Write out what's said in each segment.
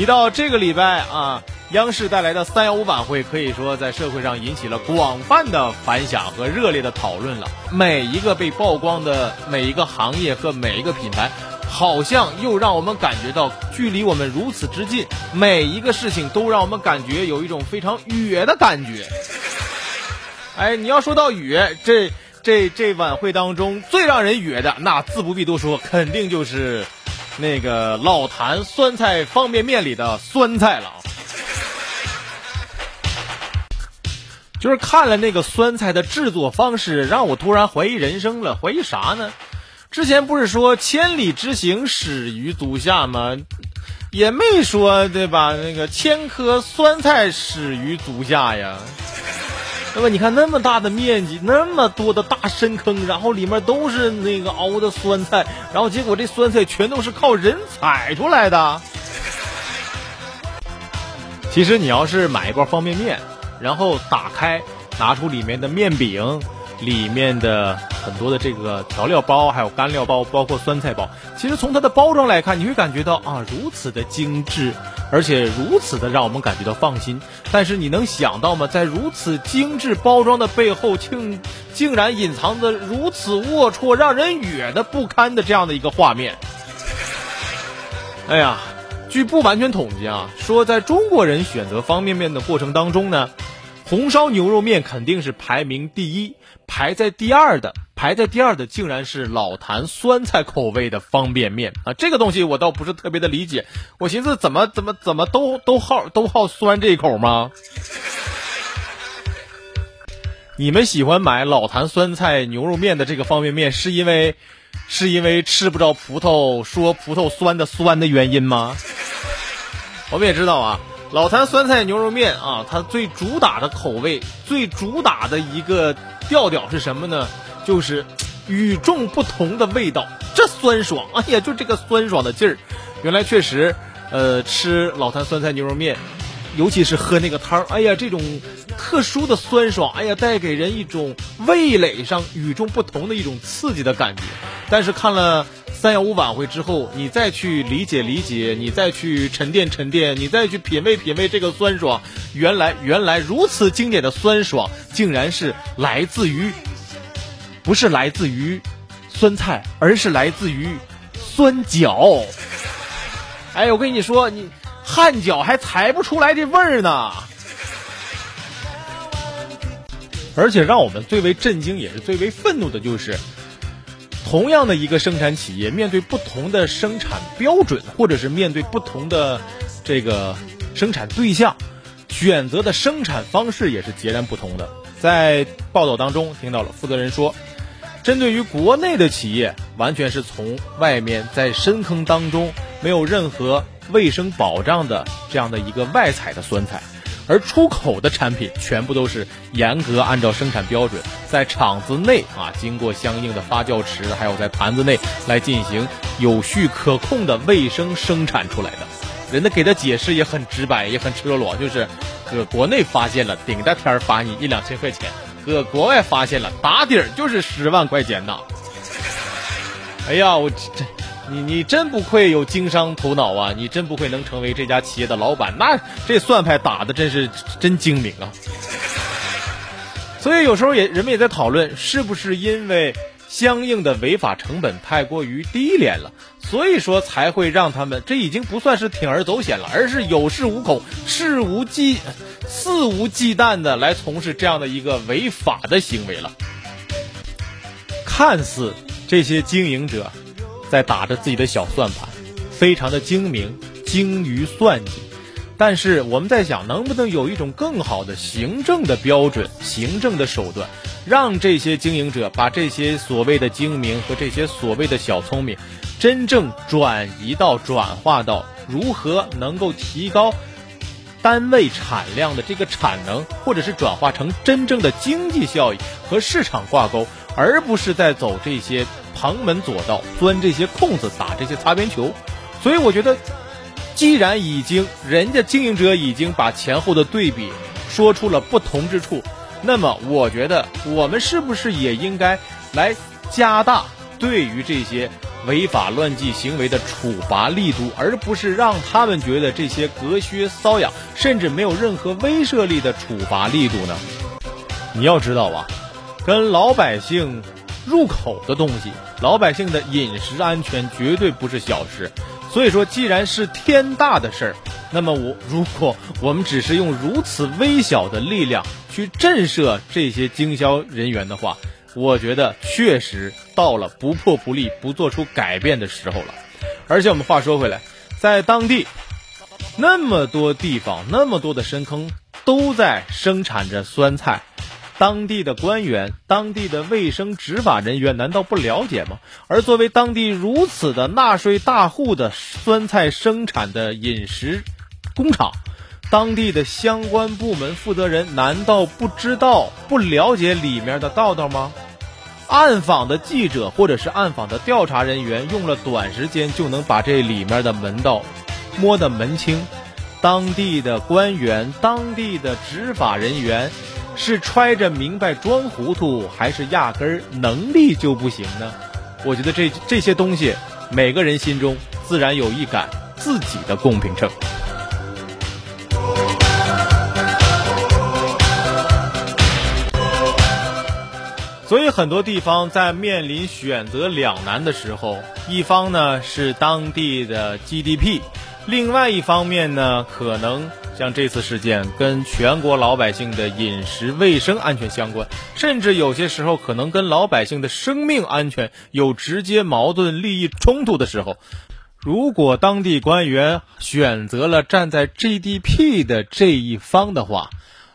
提到这个礼拜啊，央视带来的315晚会可以说在社会上引起了广泛的反响和热烈的讨论了。每一个被曝光的每一个行业和每一个品牌，好像又让我们感觉到距离我们如此之近，每一个事情都让我们感觉有一种非常远的感觉。哎，你要说到远，这晚会当中最让人远的，那自不必多说，肯定就是那个老坛酸菜方便面里的酸菜了。就是看了那个酸菜的制作方式，让我突然怀疑人生了。怀疑啥呢？之前不是说千里之行始于足下吗？也没说对吧，那个千颗酸菜始于足下呀。那么你看那么大的面积，那么多的大深坑，然后里面都是那个熬的酸菜，然后结果这酸菜全都是靠人采出来的。其实你要是买一罐方便面，然后打开拿出里面的面饼，里面的很多的这个调料包，还有干料包，包括酸菜包，其实从它的包装来看，你会感觉到啊，如此的精致，而且如此的让我们感觉到放心。但是你能想到吗？在如此精致包装的背后，竟然隐藏着如此龌龊、让人哕的不堪的这样的一个画面。哎呀，据不完全统计啊，说在中国人选择方便面的过程当中呢，红烧牛肉面肯定是排名第一，排在第二的竟然是老坛酸菜口味的方便面啊！这个东西我倒不是特别的理解，我寻思怎么都好酸这一口吗？你们喜欢买老坛酸菜牛肉面的这个方便面，是因为吃不着葡萄说葡萄酸的原因吗？我们也知道啊，老坛酸菜牛肉面啊，它最主打的口味，最主打的一个调是什么呢？就是与众不同的味道，这酸爽，哎呀，就这个酸爽的劲儿。原来确实，吃老坛酸菜牛肉面，尤其是喝那个汤，哎呀，这种特殊的酸爽，哎呀，带给人一种味蕾上与众不同的一种刺激的感觉。但是看了315晚会之后，你再去理解，你再去沉淀，你再去品味这个酸爽，原来如此经典的酸爽，竟然是来自于。不是来自于酸菜，而是来自于酸角。哎，我跟你说，你汗脚还踩不出来这味儿呢。而且让我们最为震惊，也是最为愤怒的就是，同样的一个生产企业，面对不同的生产标准，或者是面对不同的这个生产对象，选择的生产方式也是截然不同的。在报道当中听到了负责人说，针对于国内的企业，完全是从外面在深坑当中没有任何卫生保障的这样的一个外采的酸菜，而出口的产品全部都是严格按照生产标准，在厂子内啊，经过相应的发酵池，还有在盘子内来进行有序可控的卫生生产出来的。人家给的解释也很直白，也很赤裸裸，就是搁国内发现了，顶着天罚你1-2000块钱；搁国外发现了，打底儿就是10万块钱呐。哎呀，你真不愧有经商头脑啊！你真不愧能成为这家企业的老板，那这算牌打的真精明啊！所以有时候人们也在讨论，是不是因为相应的违法成本太过于低廉了，所以说才会让他们，这已经不算是铤而走险了，而是有恃无恐、肆无忌惮的来从事这样的一个违法的行为了。看似这些经营者在打着自己的小算盘，非常的精明、精于算计，但是我们在想，能不能有一种更好的行政的标准、行政的手段，让这些经营者把这些所谓的精明和这些所谓的小聪明真正转化到如何能够提高单位产量的这个产能，或者是转化成真正的经济效益和市场挂钩，而不是在走这些旁门左道，钻这些空子，打这些擦边球。所以我觉得，既然人家经营者已经把前后的对比说出了不同之处，那么我觉得我们是不是也应该来加大对于这些违法乱纪行为的处罚力度，而不是让他们觉得这些隔靴搔痒甚至没有任何威慑力的处罚力度呢？你要知道啊，跟老百姓入口的东西，老百姓的饮食安全绝对不是小事。所以说既然是天大的事儿，那么如果我们只是用如此微小的力量去震慑这些经销人员的话，我觉得确实到了不破不立、不做出改变的时候了。而且我们话说回来，在当地那么多地方、那么多的深坑都在生产着酸菜，当地的官员、当地的卫生执法人员难道不了解吗？而作为当地如此的纳税大户的酸菜生产的饮食工厂，当地的相关部门负责人难道不知道、不了解里面的道道吗？暗访的记者或者是暗访的调查人员用了短时间就能把这里面的门道摸得门清，当地的官员、当地的执法人员是揣着明白装糊涂，还是压根儿能力就不行呢？我觉得这些东西每个人心中自然有一杆自己的公平秤。所以很多地方在面临选择两难的时候，一方呢是当地的 GDP， 另外一方面呢可能像这次事件跟全国老百姓的饮食卫生安全相关，甚至有些时候可能跟老百姓的生命安全有直接矛盾、利益冲突的时候，如果当地官员选择了站在 GDP 的这一方的话，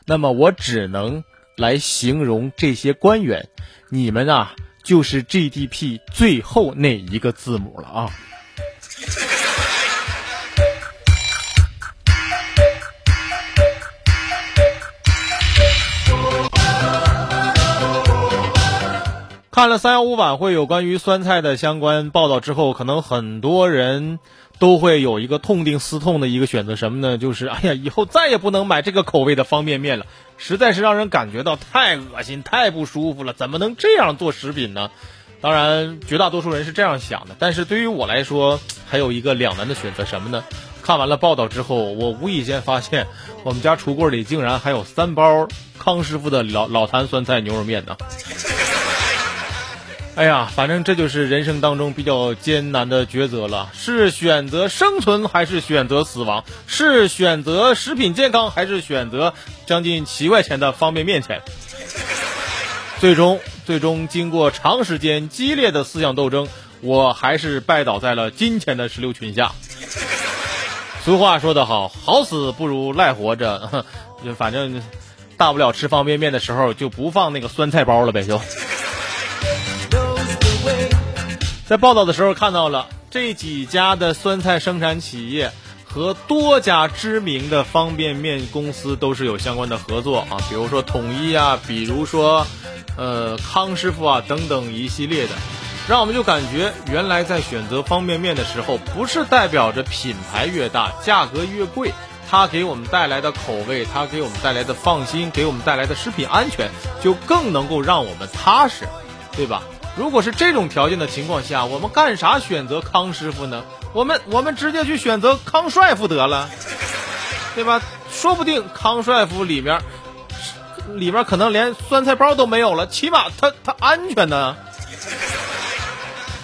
那么我只能来形容这些官员，你们啊就是 GDP 最后那一个字母了啊。看了315晚会有关于酸菜的相关报道之后，可能很多人都会有一个痛定思痛的一个选择，什么呢？就是哎呀，以后再也不能买这个口味的方便面了，实在是让人感觉到太恶心、太不舒服了，怎么能这样做食品呢？当然绝大多数人是这样想的，但是对于我来说还有一个两难的选择，什么呢？看完了报道之后，我无意间发现我们家橱柜里竟然还有3包康师傅的老坛酸菜牛肉面呢。哎呀，反正这就是人生当中比较艰难的抉择了，是选择生存还是选择死亡？是选择食品健康还是选择将近7块钱的方便面钱？最终经过长时间激烈的思想斗争，我还是拜倒在了金钱的16群下。俗话说得好，好死不如赖活着，反正大不了吃方便面的时候就不放那个酸菜包了呗就。在报道的时候看到了这几家的酸菜生产企业和多家知名的方便面公司都是有相关的合作啊，比如说统一啊，比如说康师傅啊等等一系列的，让我们就感觉原来在选择方便面的时候，不是代表着品牌越大价格越贵，它给我们带来的口味，它给我们带来的放心，给我们带来的食品安全就更能够让我们踏实，对吧？如果是这种条件的情况下，我们干啥选择康师傅呢？我们直接去选择康帅傅得了，对吧？说不定康帅傅里面可能连酸菜包都没有了，起码它安全呢。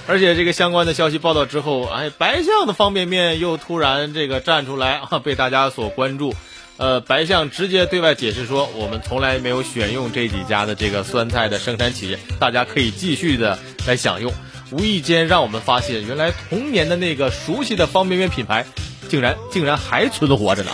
而且这个相关的消息报道之后，哎，白象的方便面又突然这个站出来啊，被大家所关注。白象直接对外解释说，我们从来没有选用这几家的这个酸菜的生产企业，大家可以继续的来享用。无意间让我们发现，原来童年的那个熟悉的方便面品牌，竟然还存活着呢。